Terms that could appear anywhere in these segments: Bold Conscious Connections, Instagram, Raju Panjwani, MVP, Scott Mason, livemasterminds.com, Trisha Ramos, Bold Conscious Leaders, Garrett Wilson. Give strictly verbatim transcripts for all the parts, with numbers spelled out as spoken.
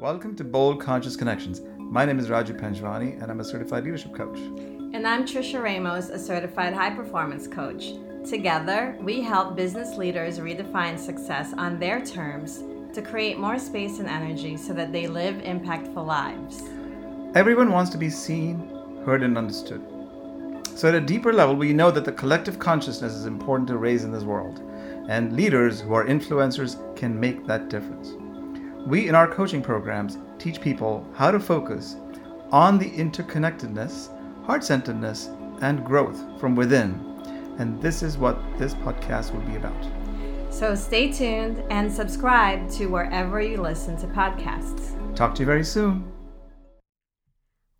Welcome to Bold Conscious Connections. My name is Raju Panjwani, and I'm a certified leadership coach. And I'm Trisha Ramos, a certified high performance coach. Together, we help business leaders redefine success on their terms to create more space and energy so that they live impactful lives. Everyone wants to be seen, heard, and understood. So at a deeper level, we know that the collective consciousness is important to raise in this world, and leaders who are influencers can make that difference. We, in our coaching programs, teach people how to focus on the interconnectedness, heart-centeredness, and growth from within. And this is what this podcast will be about. So stay tuned and subscribe to wherever you listen to podcasts. Talk to you very soon.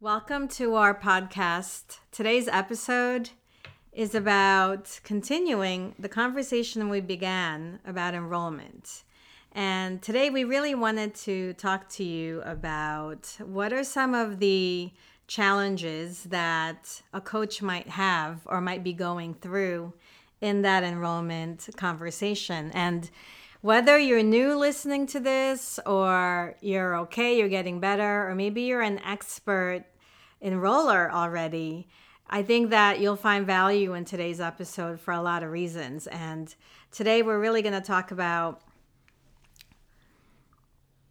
Welcome to our podcast. Today's episode is about continuing the conversation we began about enrollment. And today we really wanted to talk to you about what are some of the challenges that a coach might have or might be going through in that enrollment conversation. And whether you're new listening to this or you're okay, you're getting better, or maybe you're an expert enroller already, I think that you'll find value in today's episode for a lot of reasons. And today we're really going to talk about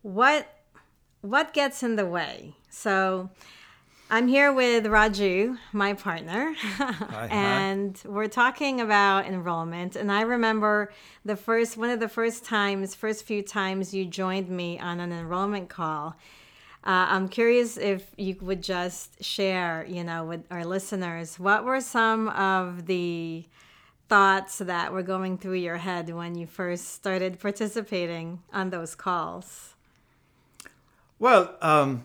what what gets in the way. So I'm here with Raju, my partner, hi, and hi. We're talking about enrollment. And I remember the first, one of the first times, first few times you joined me on an enrollment call. Uh, I'm curious if you would just share, you know, with our listeners, what were some of the thoughts that were going through your head when you first started participating on those calls? Well, um...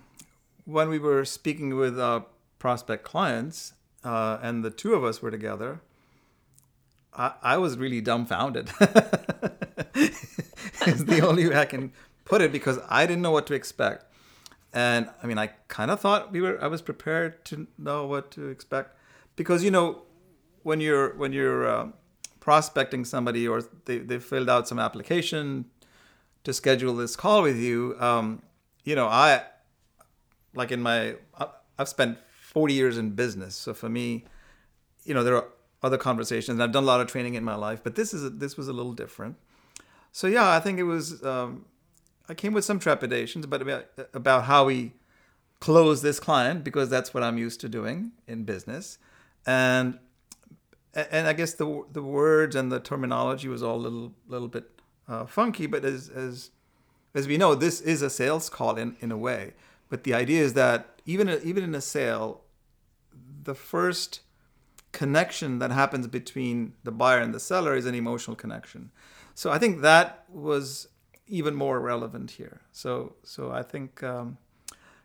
when we were speaking with our prospect clients, uh, and the two of us were together, I, I was really dumbfounded. It's the only way I can put it, because I didn't know what to expect. And I mean, I kind of thought we were, I was prepared to know what to expect, because, you know, when you're, when you're uh, prospecting somebody, or they, they filled out some application to schedule this call with you, um, you know, I, Like in my, I've spent forty years in business. So for me, you know, there are other conversations. I've done a lot of training in my life, but this is a, this was a little different. So yeah, I think it was, um, I came with some trepidations but about, about how we close this client, because that's what I'm used to doing in business. And and I guess the the words and the terminology was all a little, little bit uh, funky, but as, as, as we know, this is a sales call in, in a way. But the idea is that even even in a sale, the first connection that happens between the buyer and the seller is an emotional connection. So I think that was even more relevant here. So so I think, um,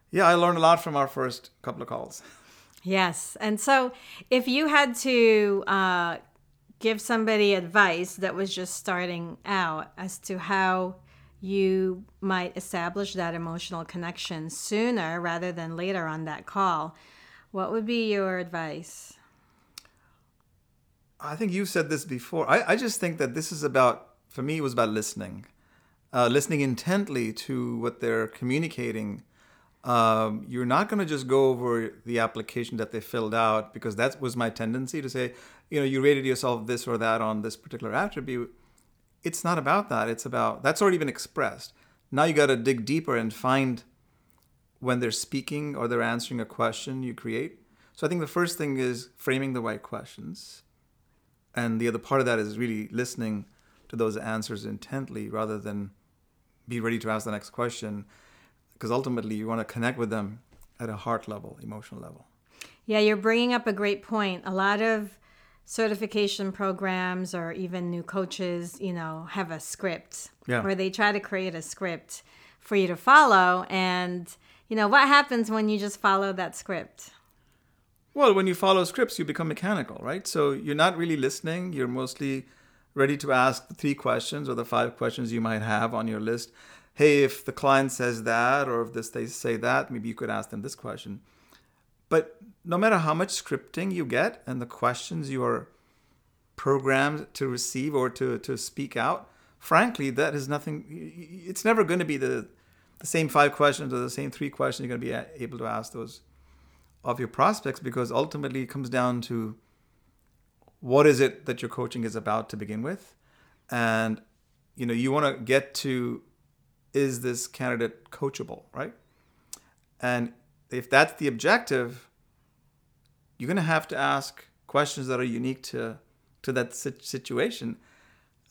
yeah, I learned a lot from our first couple of calls. Yes. And so if you had to uh, give somebody advice that was just starting out as to how you might establish that emotional connection sooner rather than later on that call, what would be your advice? I think you've said this before. I, I just think that this is about, for me, it was about listening. Uh, listening intently to what they're communicating. Um, you're not going to just go over the application that they filled out, because that was my tendency to say, you know, you rated yourself this or that on this particular attribute. It's not about that. It's about, that's already been expressed. Now you got to dig deeper and find when they're speaking or they're answering a question you create. So I think the first thing is framing the right questions. And the other part of that is really listening to those answers intently, rather than be ready to ask the next question, because ultimately you want to connect with them at a heart level, emotional level. Yeah, you're bringing up a great point. A lot of certification programs, or even new coaches, you know, have a script, yeah, where they try to create a script for you to follow. And, you know, what happens when you just follow that script? Well, when you follow scripts, you become mechanical, right? So you're not really listening. You're mostly ready to ask the three questions or the five questions you might have on your list. Hey, if the client says that, or if this, they say that, maybe you could ask them this question. But no matter how much scripting you get and the questions you are programmed to receive or to, to speak out, frankly, that is nothing. It's never going to be the the same five questions or the same three questions you're going to be able to ask those of your prospects, because ultimately it comes down to what is it that your coaching is about to begin with. And, you know, you want to get to, is this candidate coachable, right? And if that's the objective, you're going to have to ask questions that are unique to to that situation.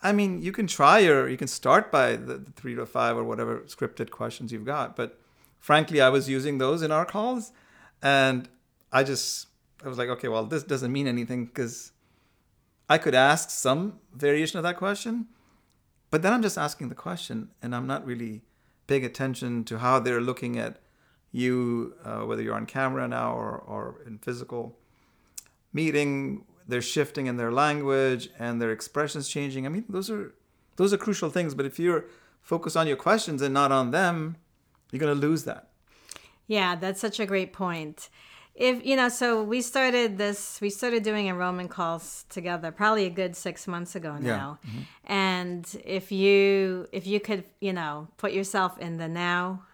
I mean, you can try or you can start by the, the three to five or whatever scripted questions you've got. But frankly, I was using those in our calls, and I just, I was like, okay, well, this doesn't mean anything, because I could ask some variation of that question, but then I'm just asking the question and I'm not really paying attention to how they're looking at you, uh, whether you're on camera now or, or in physical meeting. They're shifting in their language and their expressions changing. I mean, those are those are crucial things. But if you're focused on your questions and not on them, you're going to lose that. Yeah, that's such a great point. If, you know, so we started this, we started doing enrollment calls together probably a good six months ago now. Yeah. Mm-hmm. And if you, if you could, you know, put yourself in the now,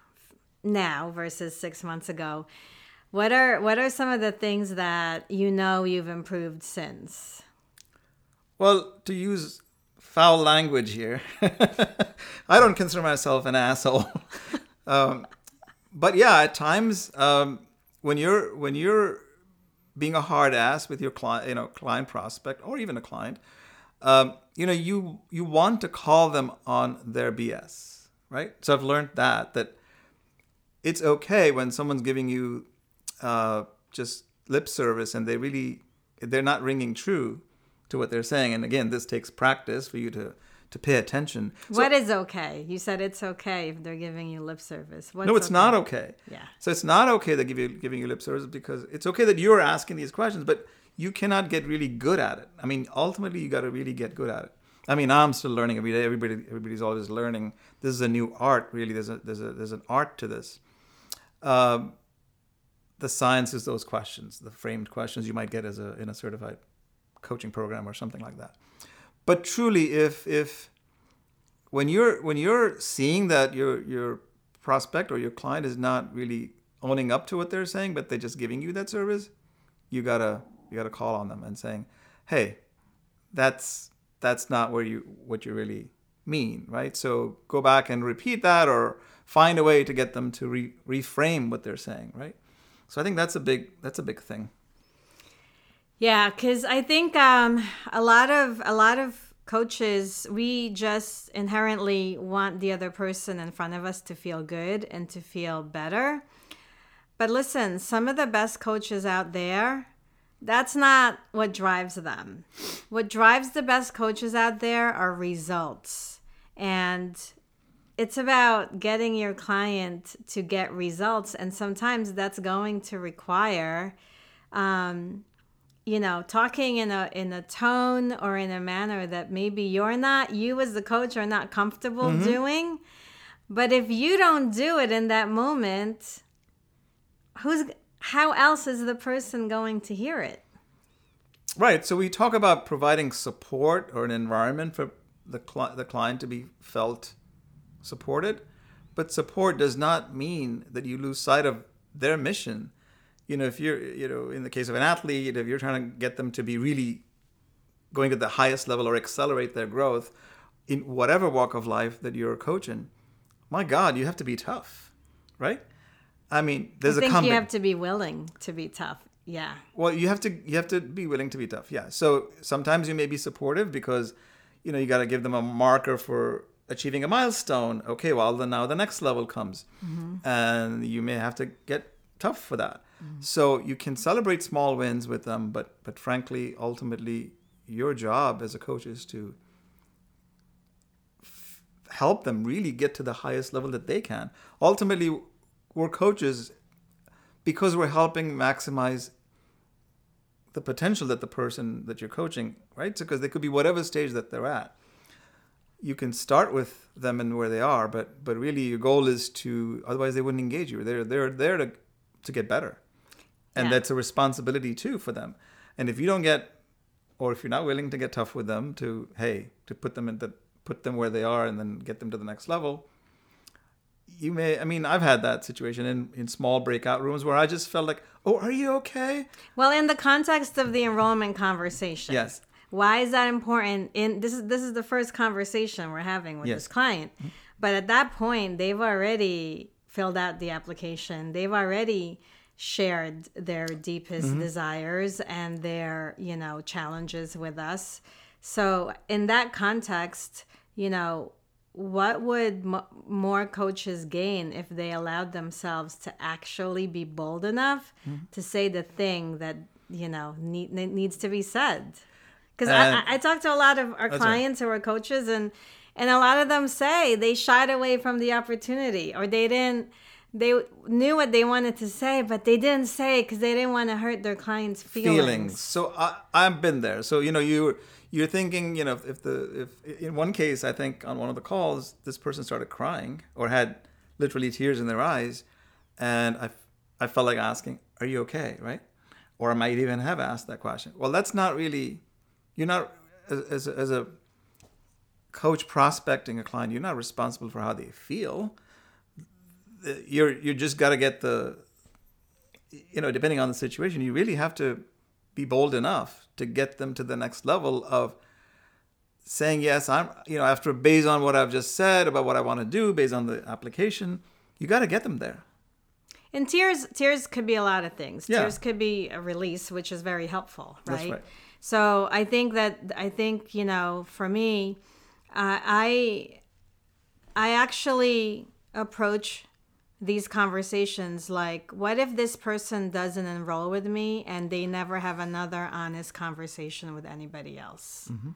now versus six months ago, what are, what are some of the things that you know you've improved since? Well, to use foul language here, I don't consider myself an asshole. um, but yeah, at times, um, When you're when you're being a hard ass with your client, you know, client prospect or even a client, um, you know, you you want to call them on their B S, right? So I've learned that that it's okay when someone's giving you uh, just lip service and they really they're not ringing true to what they're saying. And again, this takes practice for you to. to pay attention. What so, is okay? You said it's okay if they're giving you lip service. What's no, it's okay? Not okay. Yeah. So it's not okay that give you giving you lip service, because it's okay that you're asking these questions, but you cannot get really good at it. I mean, ultimately you got to really get good at it. I mean, I'm still learning every day. Everybody, everybody's always learning. This is a new art, really. There's a there's a there's an art to this. Um, the science is those questions, the framed questions you might get as a in a certified coaching program or something like that. But truly, if if when you're when you're seeing that your your prospect or your client is not really owning up to what they're saying, but they're just giving you that service, you gotta you gotta call on them and saying, "Hey, that's that's not where you what you really mean, right? So go back and repeat that, or find a way to get them to re- reframe what they're saying, right?" So I think that's a big that's a big thing. Yeah, because I think um, a lot of a lot of coaches, we just inherently want the other person in front of us to feel good and to feel better. But listen, some of the best coaches out there, that's not what drives them. What drives the best coaches out there are results. And it's about getting your client to get results. And sometimes that's going to require... Um, you know, talking in a in a tone or in a manner that maybe you're not, you as the coach are not comfortable mm-hmm. doing. But if you don't do it in that moment, who's how else is the person going to hear it? Right. So we talk about providing support or an environment for the cli- the client to be felt supported, but support does not mean that you lose sight of their mission. You know, if you're, you know, in the case of an athlete, if you're trying to get them to be really going to the highest level or accelerate their growth in whatever walk of life that you're coaching, my God, you have to be tough, right? I mean, there's I think a combi- you have to be willing to be tough. Yeah. Well, you have to you have to be willing to be tough. Yeah. So sometimes you may be supportive because, you know, you got to give them a marker for achieving a milestone. Okay. Well, then now the next level comes, mm-hmm. and you may have to get tough for that. So you can celebrate small wins with them, but but frankly, ultimately, your job as a coach is to f- help them really get to the highest level that they can. Ultimately, we're coaches because we're helping maximize the potential that the person that you're coaching, right? Because they could be whatever stage that they're at. You can start with them and where they are, but but really your goal is to, otherwise they wouldn't engage you. They're, they're there to, to get better. And yeah. That's a responsibility too for them. And if you don't get, or if you're not willing to get tough with them to, hey, to put them in the, put them where they are and then get them to the next level, you may, I mean, I've had that situation in, in small breakout rooms where I just felt like, oh, are you okay? Well, in the context of the enrollment conversation. Yes. Why is that important? In this is this is the first conversation we're having with yes. this client. Mm-hmm. But at that point, they've already filled out the application. They've already shared their deepest mm-hmm. desires and their, you know, challenges with us. So in that context, you know, what would m- more coaches gain if they allowed themselves to actually be bold enough mm-hmm. to say the thing that, you know, need, needs to be said? Because I, I talk to a lot of our clients right. who are coaches, and, and a lot of them say they shied away from the opportunity, or they didn't, they knew what they wanted to say, but they didn't say it because they didn't want to hurt their clients' feelings. Feelings. So I, I've been there. So, you know, you You're thinking, you know, if the if in one case, I think on one of the calls, this person started crying or had literally tears in their eyes, and I, I felt like asking, "Are you okay?" Right? Or I might even have asked that question. Well, that's not really, you're not as as a coach prospecting a client, you're not responsible for how they feel. You're you just got to get the, you know, depending on the situation, you really have to be bold enough to get them to the next level of saying, yes, I'm, you know, after based on what I've just said about what I want to do, based on the application, you got to get them there. And tears, tears could be a lot of things. Yeah. Tears could be a release, which is very helpful, right? That's right. So I think that, I think, you know, for me, uh, I, I actually approach these conversations like, what if this person doesn't enroll with me and they never have another honest conversation with anybody else? Mm-hmm.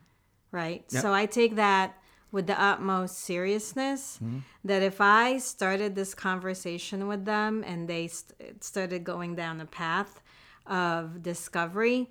Right? Yep. So I take that with the utmost seriousness, mm-hmm. that if I started this conversation with them and they st- started going down a path of discovery,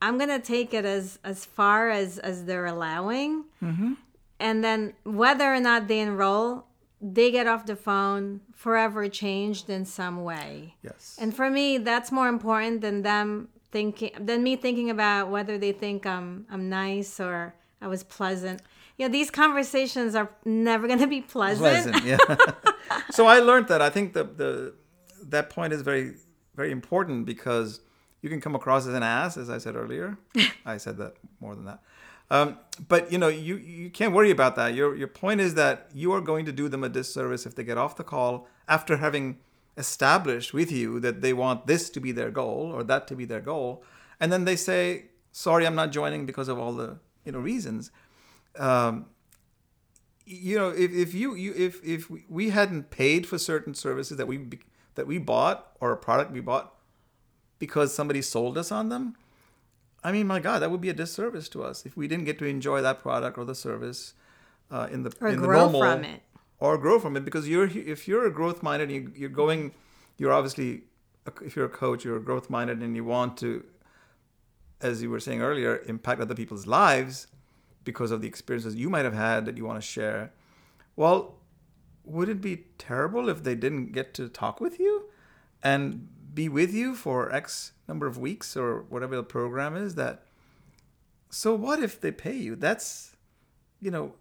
I'm going to take it as, as far as, as they're allowing. Mm-hmm. And then whether or not they enroll, they get off the phone forever changed in some way. Yes. And for me, that's more important than them thinking, than me thinking about whether they think I'm I'm nice or I was pleasant. You know, these conversations are never going to be pleasant. Pleasant, yeah. So I learned that. I think the the that point is very, very important, because you can come across as an ass, as I said earlier. I said that more than that. Um, but, you know, you, you can't worry about that. Your your point is that you are going to do them a disservice if they get off the call after having established with you that they want this to be their goal or that to be their goal. And then they say, sorry, I'm not joining because of all the, you know, reasons. Um, you know, if, if you, you if if we hadn't paid for certain services that we that we bought, or a product we bought because somebody sold us on them, I mean, my God, that would be a disservice to us if we didn't get to enjoy that product or the service uh, in the or in the normal, grow from it, or grow from it. Because you're if you're a growth minded, you, you're going, you're obviously, if you're a coach, you're a growth minded, and you want to, as you were saying earlier, impact other people's lives because of the experiences you might have had that you want to share. Well, would it be terrible if they didn't get to talk with you and be with you for X number of weeks or whatever the program is? That, so what if they pay you? That's, you know,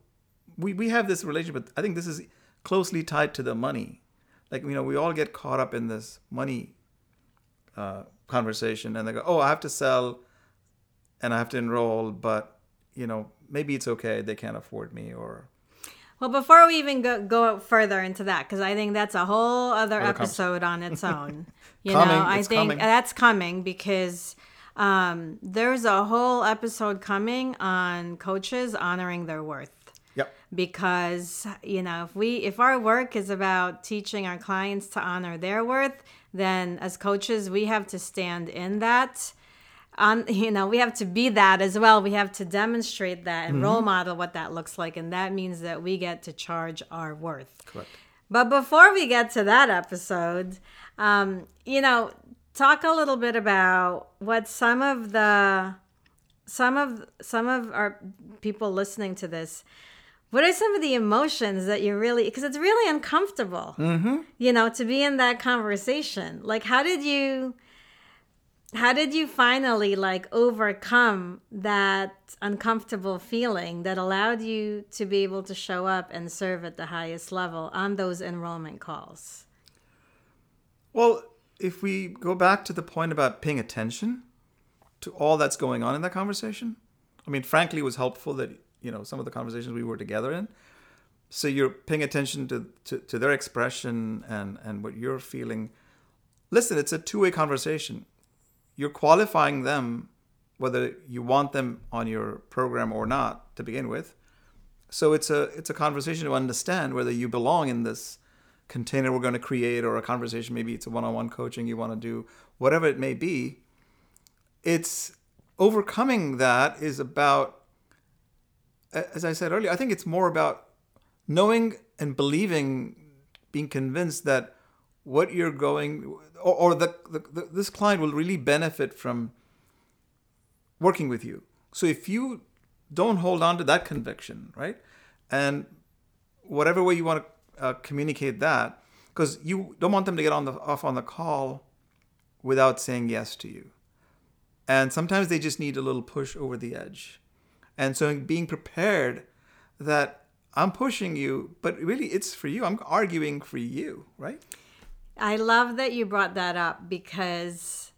we, we have this relationship, but I think this is closely tied to the money. Like, you know, we all get caught up in this money uh, conversation, and they go, oh, I have to sell and I have to enroll, but, you know, maybe it's okay, they can't afford me, or... Well, before we even go, go further into that, because I think that's a whole other oh, episode on its own. You coming, know, I think coming. that's coming because um, there's a whole episode coming on coaches honoring their worth. Yep. Because, you know, if we if our work is about teaching our clients to honor their worth, then as coaches, we have to stand in that. Um, you know, we have to be that as well. We have to demonstrate that and mm-hmm. role model what that looks like. And that means that we get to charge our worth. Correct. But before we get to that episode, um, you know, talk a little bit about what some of the, some of, some of our people listening to this, what are some of the emotions that you really, because it's really uncomfortable, mm-hmm. you know, to be in that conversation. Like, how did you... how did you finally like overcome that uncomfortable feeling that allowed you to be able to show up and serve at the highest level on those enrollment calls? Well, if we go back to the point about paying attention to all that's going on in that conversation, I mean, frankly, it was helpful that, you know, some of the conversations we were together in. So you're paying attention to, to, to their expression and, and what you're feeling. Listen, it's a two-way conversation. You're qualifying them, whether you want them on your program or not to begin with. So it's a it's a conversation to understand whether you belong in this container we're going to create, or a conversation, maybe it's a one-on-one coaching you want to do, whatever it may be. It's overcoming that is about, as I said earlier, I think it's more about knowing and believing, being convinced that what you're going, or, or the, the, the this client will really benefit from working with you. So if you don't hold on to that conviction, right, and whatever way you want to uh, communicate that, because you don't want them to get on the off on the call without saying yes to you. And sometimes they just need a little push over the edge. And so being prepared that I'm pushing you, but really it's for you. I'm arguing for you, right? I love that you brought that up, because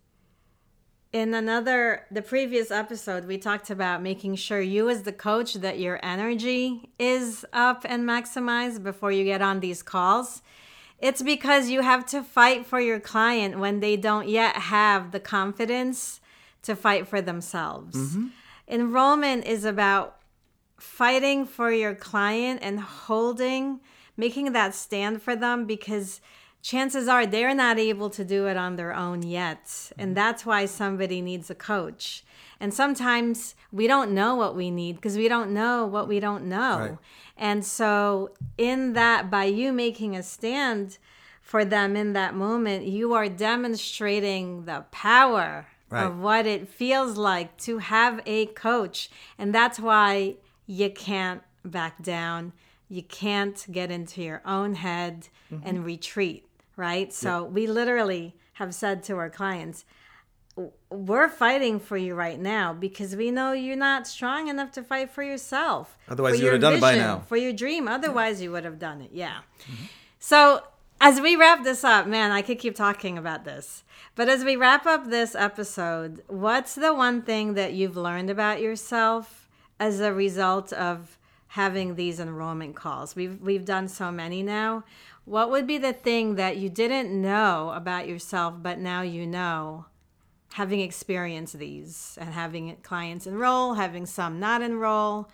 in another, the previous episode, we talked about making sure you as the coach that your energy is up and maximized before you get on these calls. It's because you have to fight for your client when they don't yet have the confidence to fight for themselves. Mm-hmm. Enrollment is about fighting for your client and holding, making that stand for them, because chances are they're not able to do it on their own yet. And that's why somebody needs a coach. And sometimes we don't know what we need because we don't know what we don't know. Right. And so in that, by you making a stand for them in that moment, you are demonstrating the power right. of what it feels like to have a coach. And that's why you can't back down. You can't get into your own head mm-hmm. and retreat, right? So yeah. we literally have said to our clients, we're fighting for you right now because we know you're not strong enough to fight for yourself. Otherwise you would have done it by now. For your dream. Otherwise yeah. you would have done it, yeah. Mm-hmm. So as we wrap this up, man, I could keep talking about this. But as we wrap up this episode, what's the one thing that you've learned about yourself as a result of having these enrollment calls? We've we've done so many now. What would be the thing that you didn't know about yourself, but now you know, having experienced these and having clients enroll, having some not enroll,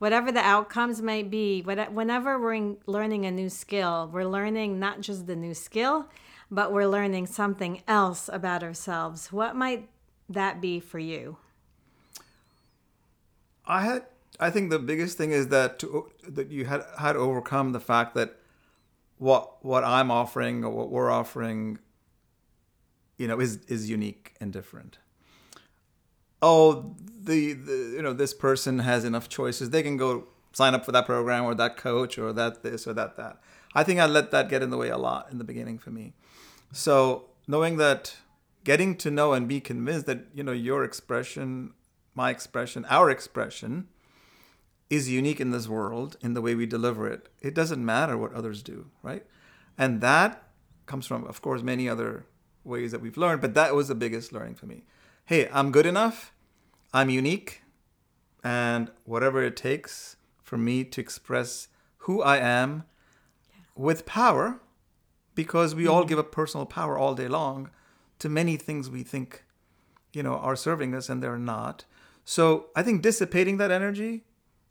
whatever the outcomes might be, whenever we're in, learning a new skill, we're learning not just the new skill, but we're learning something else about ourselves. What might that be for you? I had I think the biggest thing is that to, that you had had to overcome the fact that what what I'm offering or what we're offering, you know, is is unique and different. Oh, the, the you know this person has enough choices; they can go sign up for that program or that coach or that this or that that. I think I let that get in the way a lot in the beginning for me. So knowing that, getting to know and be convinced that you know your expression, my expression, our expression is unique in this world in the way we deliver it. It doesn't matter what others do, right? And that comes from, of course, many other ways that we've learned, but that was the biggest learning for me. Hey, I'm good enough, I'm unique, and whatever it takes for me to express who I am yeah. with power, because we mm-hmm. all give up personal power all day long to many things we think, you know, are serving us and they're not. So I think dissipating that energy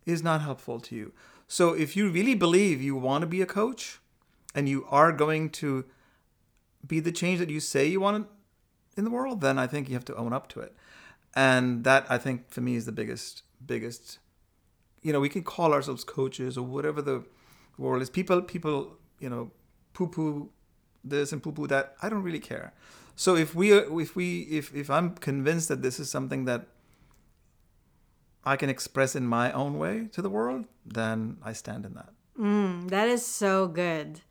is not helpful to you. So if you really believe you want to be a coach and you are going to be the change that you say you want in the world, then I think you have to own up to it. And that, I think, for me is the biggest, biggest, you know, we can call ourselves coaches or whatever the world is. People, people, you know, poo-poo this and poo-poo that. I don't really care. So if we, if we, if, if I'm convinced that this is something that I can express in my own way to the world, then I stand in that. Mm, that is so good.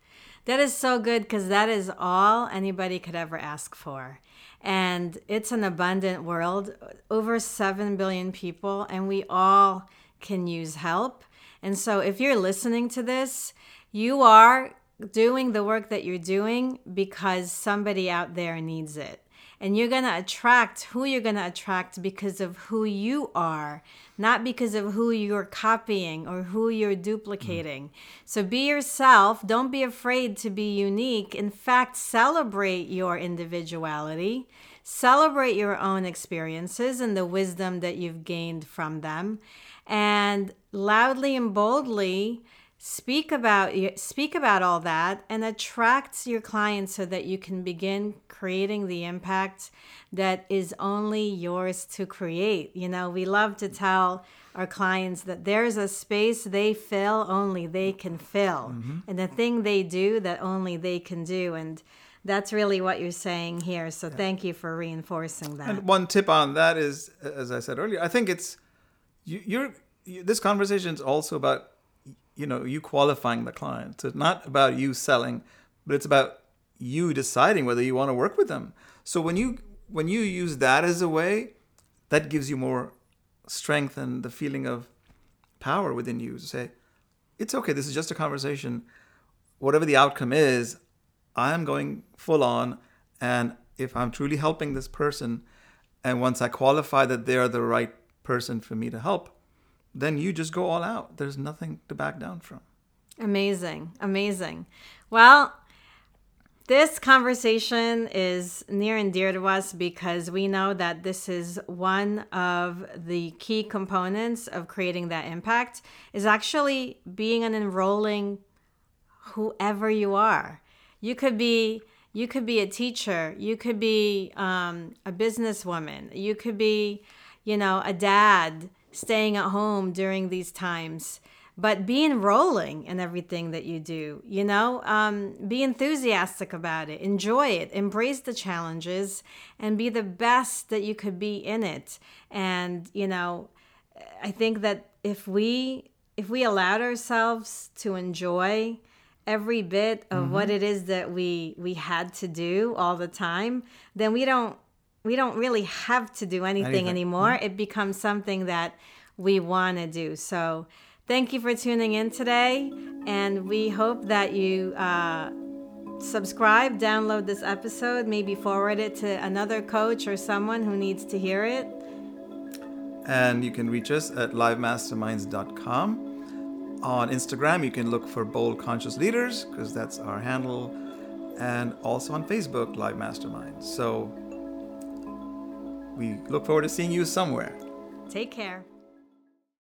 That is so good, because that is all anybody could ever ask for. And it's an abundant world, over seven billion people, and we all can use help. And so if you're listening to this, you are doing the work that you're doing because somebody out there needs it. And you're going to attract who you're going to attract because of who you are, not because of who you're copying or who you're duplicating. Mm. So be yourself. Don't be afraid to be unique. In fact, celebrate your individuality. Celebrate your own experiences and the wisdom that you've gained from them. And loudly and boldly Speak about speak about all that and attract your clients so that you can begin creating the impact that is only yours to create. You know, we love to tell our clients that there's a space they fill only they can fill, mm-hmm. and the thing they do that only they can do. And that's really what you're saying here. So yeah. Thank you for reinforcing that. And one tip on that is, as I said earlier, I think it's you, you're you, this conversation is also about, you know, you qualifying the client. So it's not about you selling, but it's about you deciding whether you want to work with them. So when you when you use that as a way, that gives you more strength and the feeling of power within you to say, it's okay, this is just a conversation. Whatever the outcome is, I'm going full on. And if I'm truly helping this person, and once I qualify that they're the right person for me to help, then you just go all out. There's nothing to back down from. Amazing, amazing. Well, this conversation is near and dear to us because we know that this is one of the key components of creating that impact, is actually being and enrolling whoever you are. You could be you could be a teacher. You could be um, a businesswoman. You could be, you know, a dad, staying at home during these times, but be enrolling in everything that you do, you know, um, be enthusiastic about it, enjoy it, embrace the challenges, and be the best that you could be in it. And, you know, I think that if we, if we allowed ourselves to enjoy every bit of mm-hmm. what it is that we, we had to do all the time, then we don't, We don't really have to do anything, anything. anymore. Mm-hmm. It becomes something that we want to do. So thank you for tuning in today. And we hope that you uh, subscribe, download this episode, maybe forward it to another coach or someone who needs to hear it. And you can reach us at live masterminds dot com. On Instagram, you can look for Bold Conscious Leaders, because that's our handle. And also on Facebook, Live Masterminds. So we look forward to seeing you somewhere. Take care.